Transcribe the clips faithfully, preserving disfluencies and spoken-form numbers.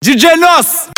D J Nos!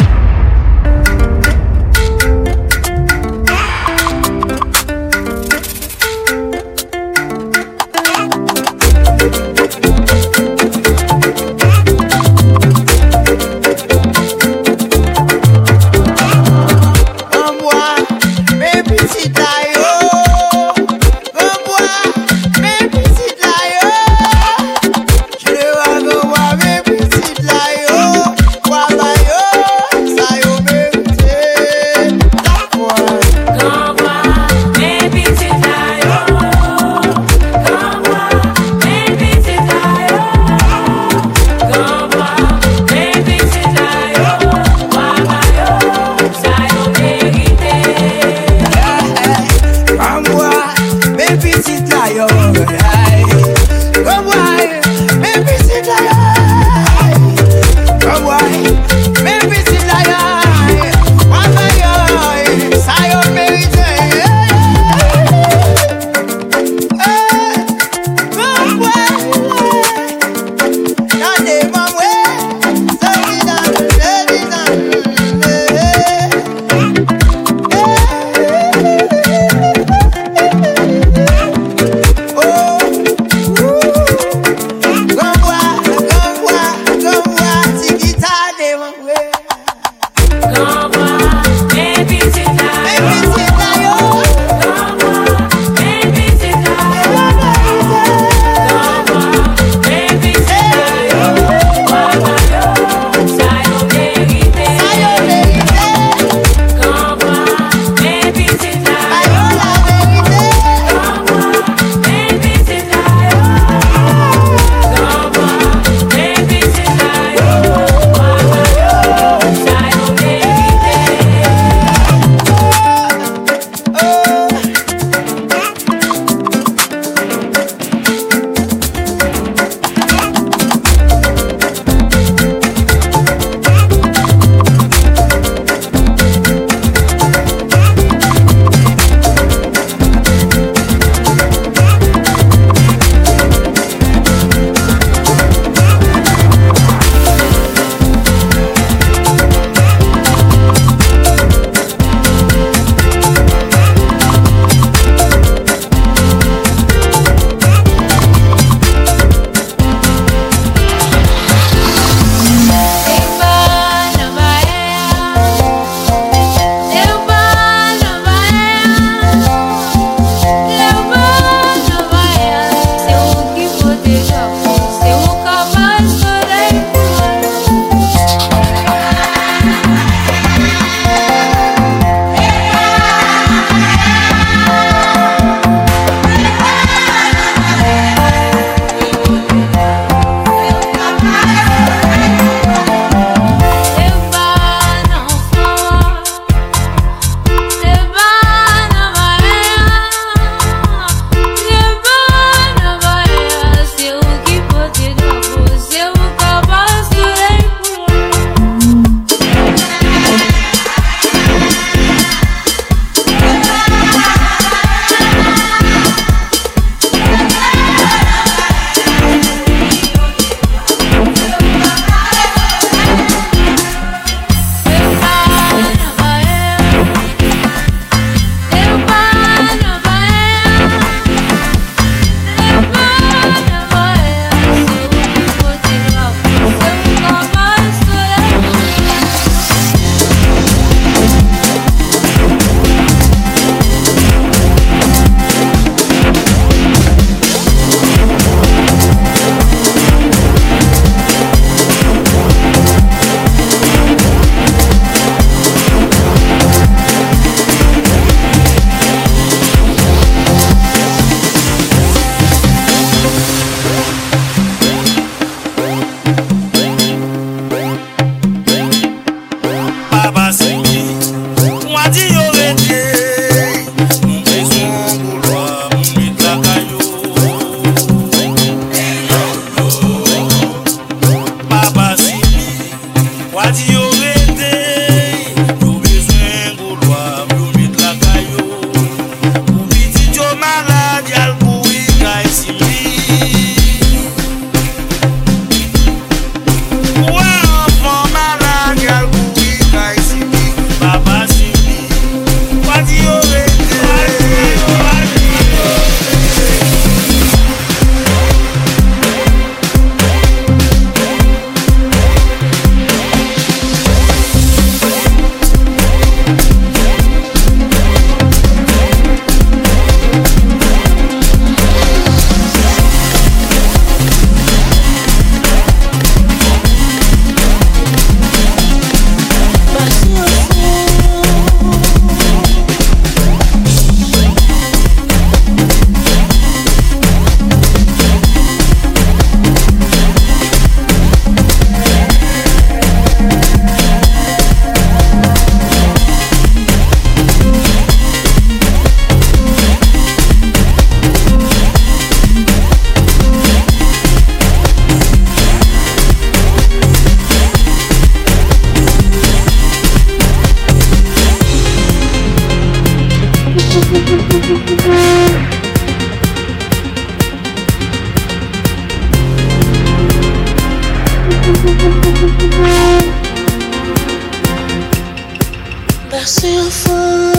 Basi au fond,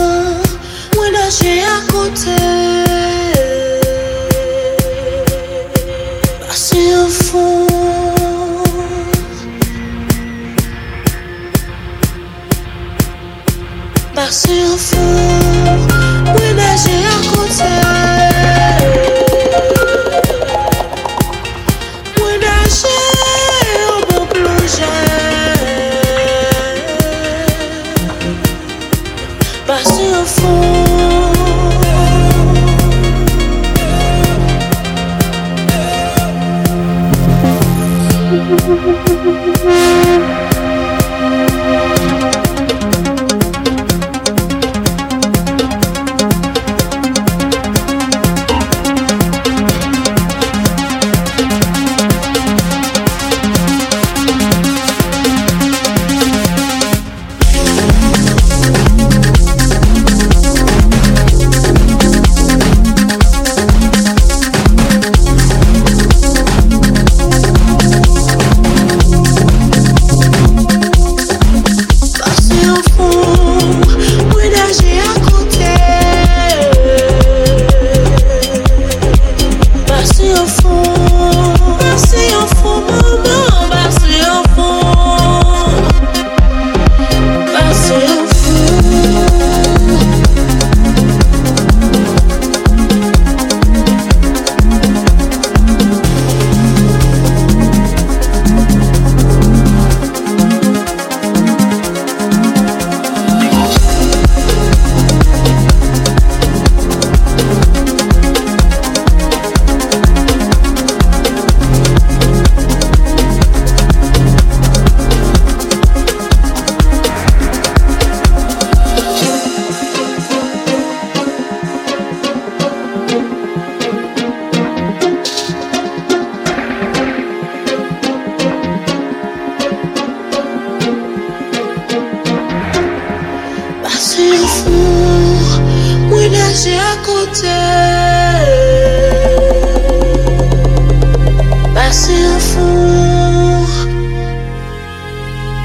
moi là j'ai à côté. Basi au fond, Basi au fond, moi là j'ai à côté. Moi là j'ai au bon plongeur. J'ai à côté, passé au fond,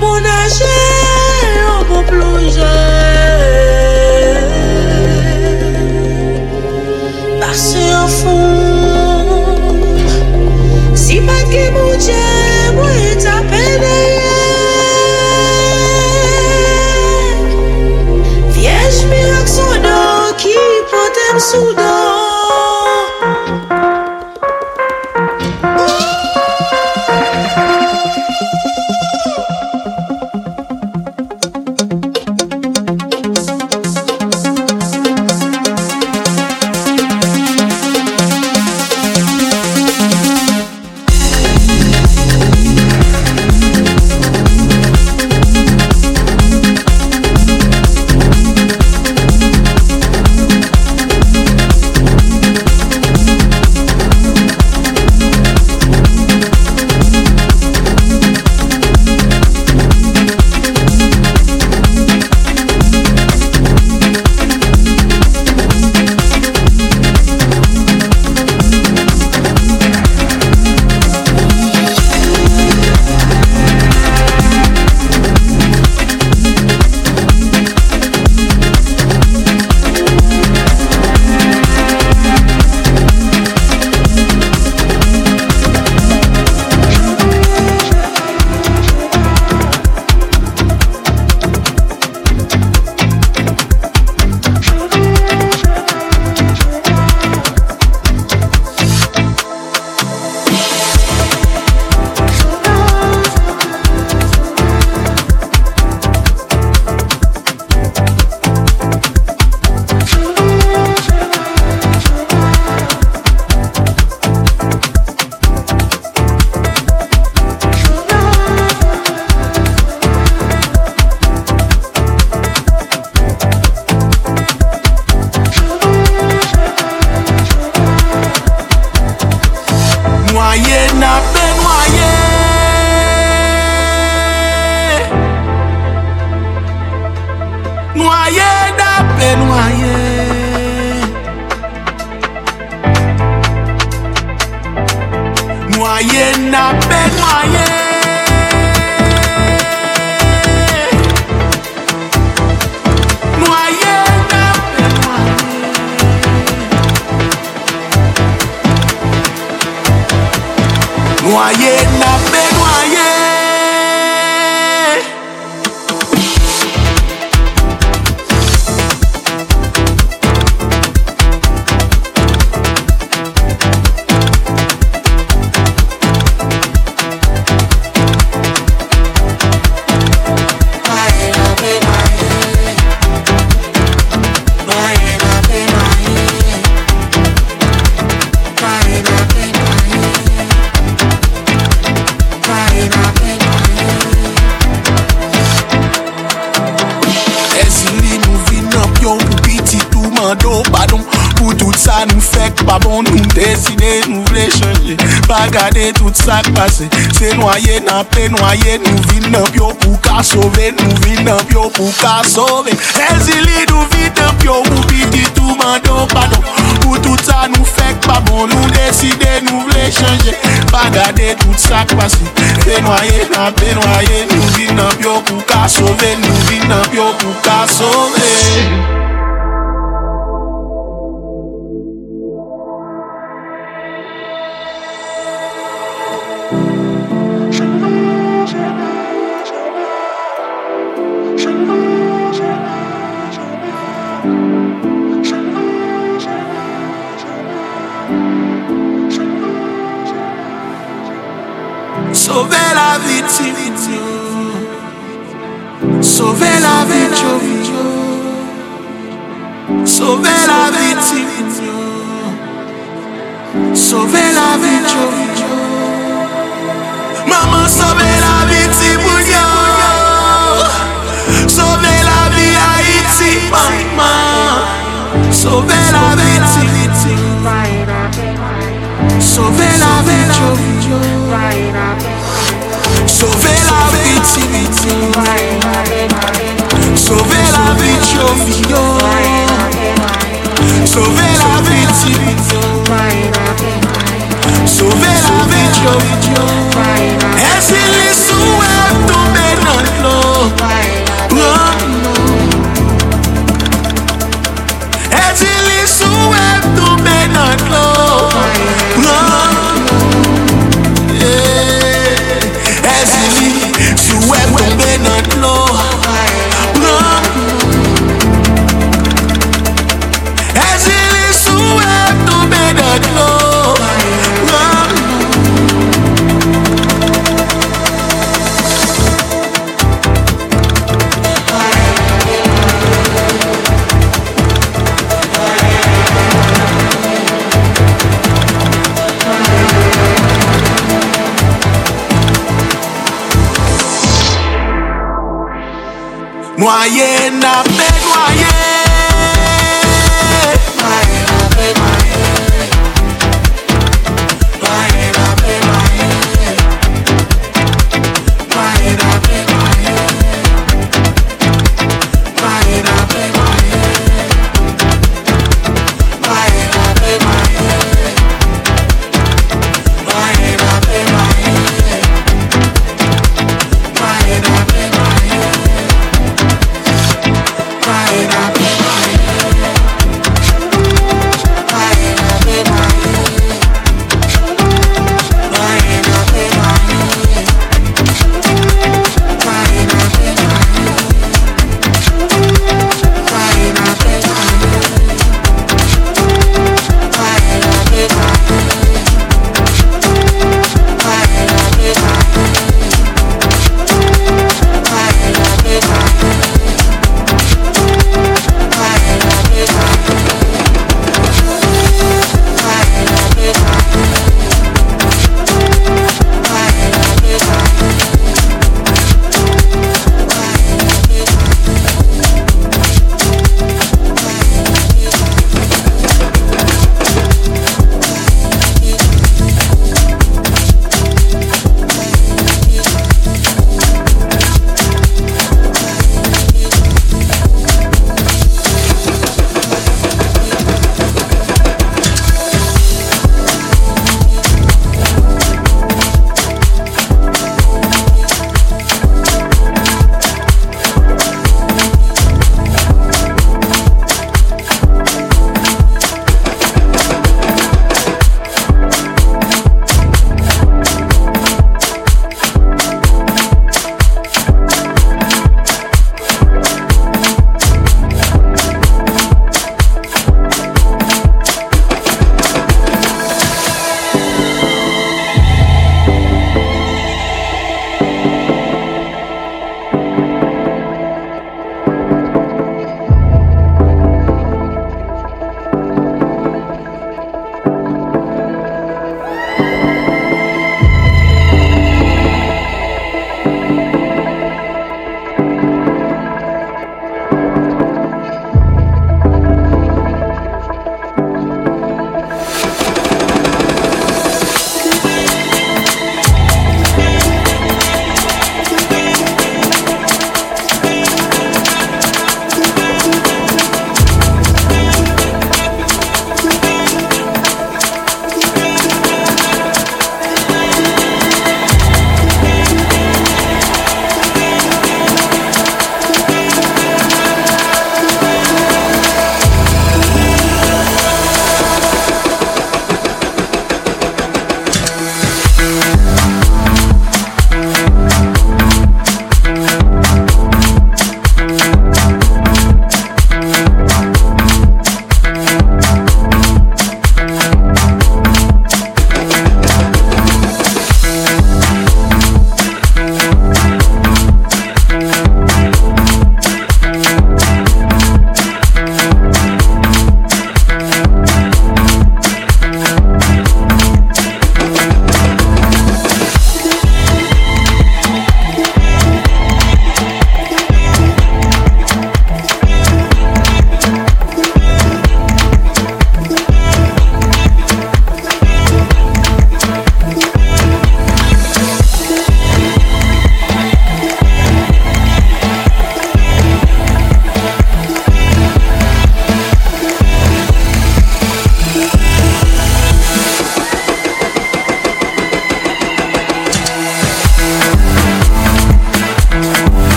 mon âge en bon plongeur, passé au fond, si pas que mon Dieu, moi est à peine. Soudan Noyé n'a pas noyé. noyé, nappé, noyé. Pour tout ça nous fait pas bon, nous décider, nous voulons changer. Pas garder tout ça passé. C'est noyé, n'a pas noyé. Nous vînes un pio pour qu'à sauver. Nous vînes un pio pour qu'à sauver. Ezili nous vînes un pio pour piti tout mando pardon. Pour tout ça nous fait pas bon, nous décider, nous voulons changer. Pas garder tout ça passé. C'est noyé, n'a pas noyé. Nous vînes un pio pour qu'à sauver. Nous vînes un pio pour qu'à sauver. Sauver la victime, sauver la victime, sauver la victime, sauver la victime, maman sauver la victime, sauver la vie Haïti, maman, sauver la victime, sauver la victime. Sauver la victime, sauver la victime, sauver la victime, sauver la victime. Et si les souhaits tombent dans l'eau, et si les souhaits tombent dans l'eau. Noyé, n'a pas noyé. Should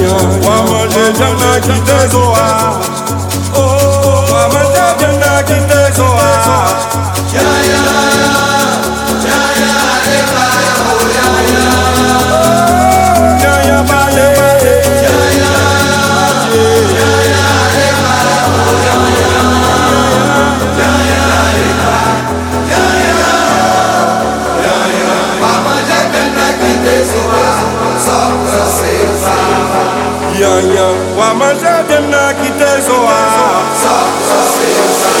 Mama DjNa kindezoa, oh Mama DjNa kindezoa, ya ya ya ya eba oh ya ya, ya ya ba ya ya ya ya ya eba oh ya ya, ya ya eba ya ya ya ya Mama DjNa kindezoa, soca seisa. Ya ya, wa maja demna kitezoa. Sa sa sa sa.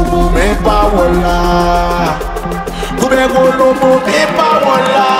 Meba wala, kubego lobo meba wala.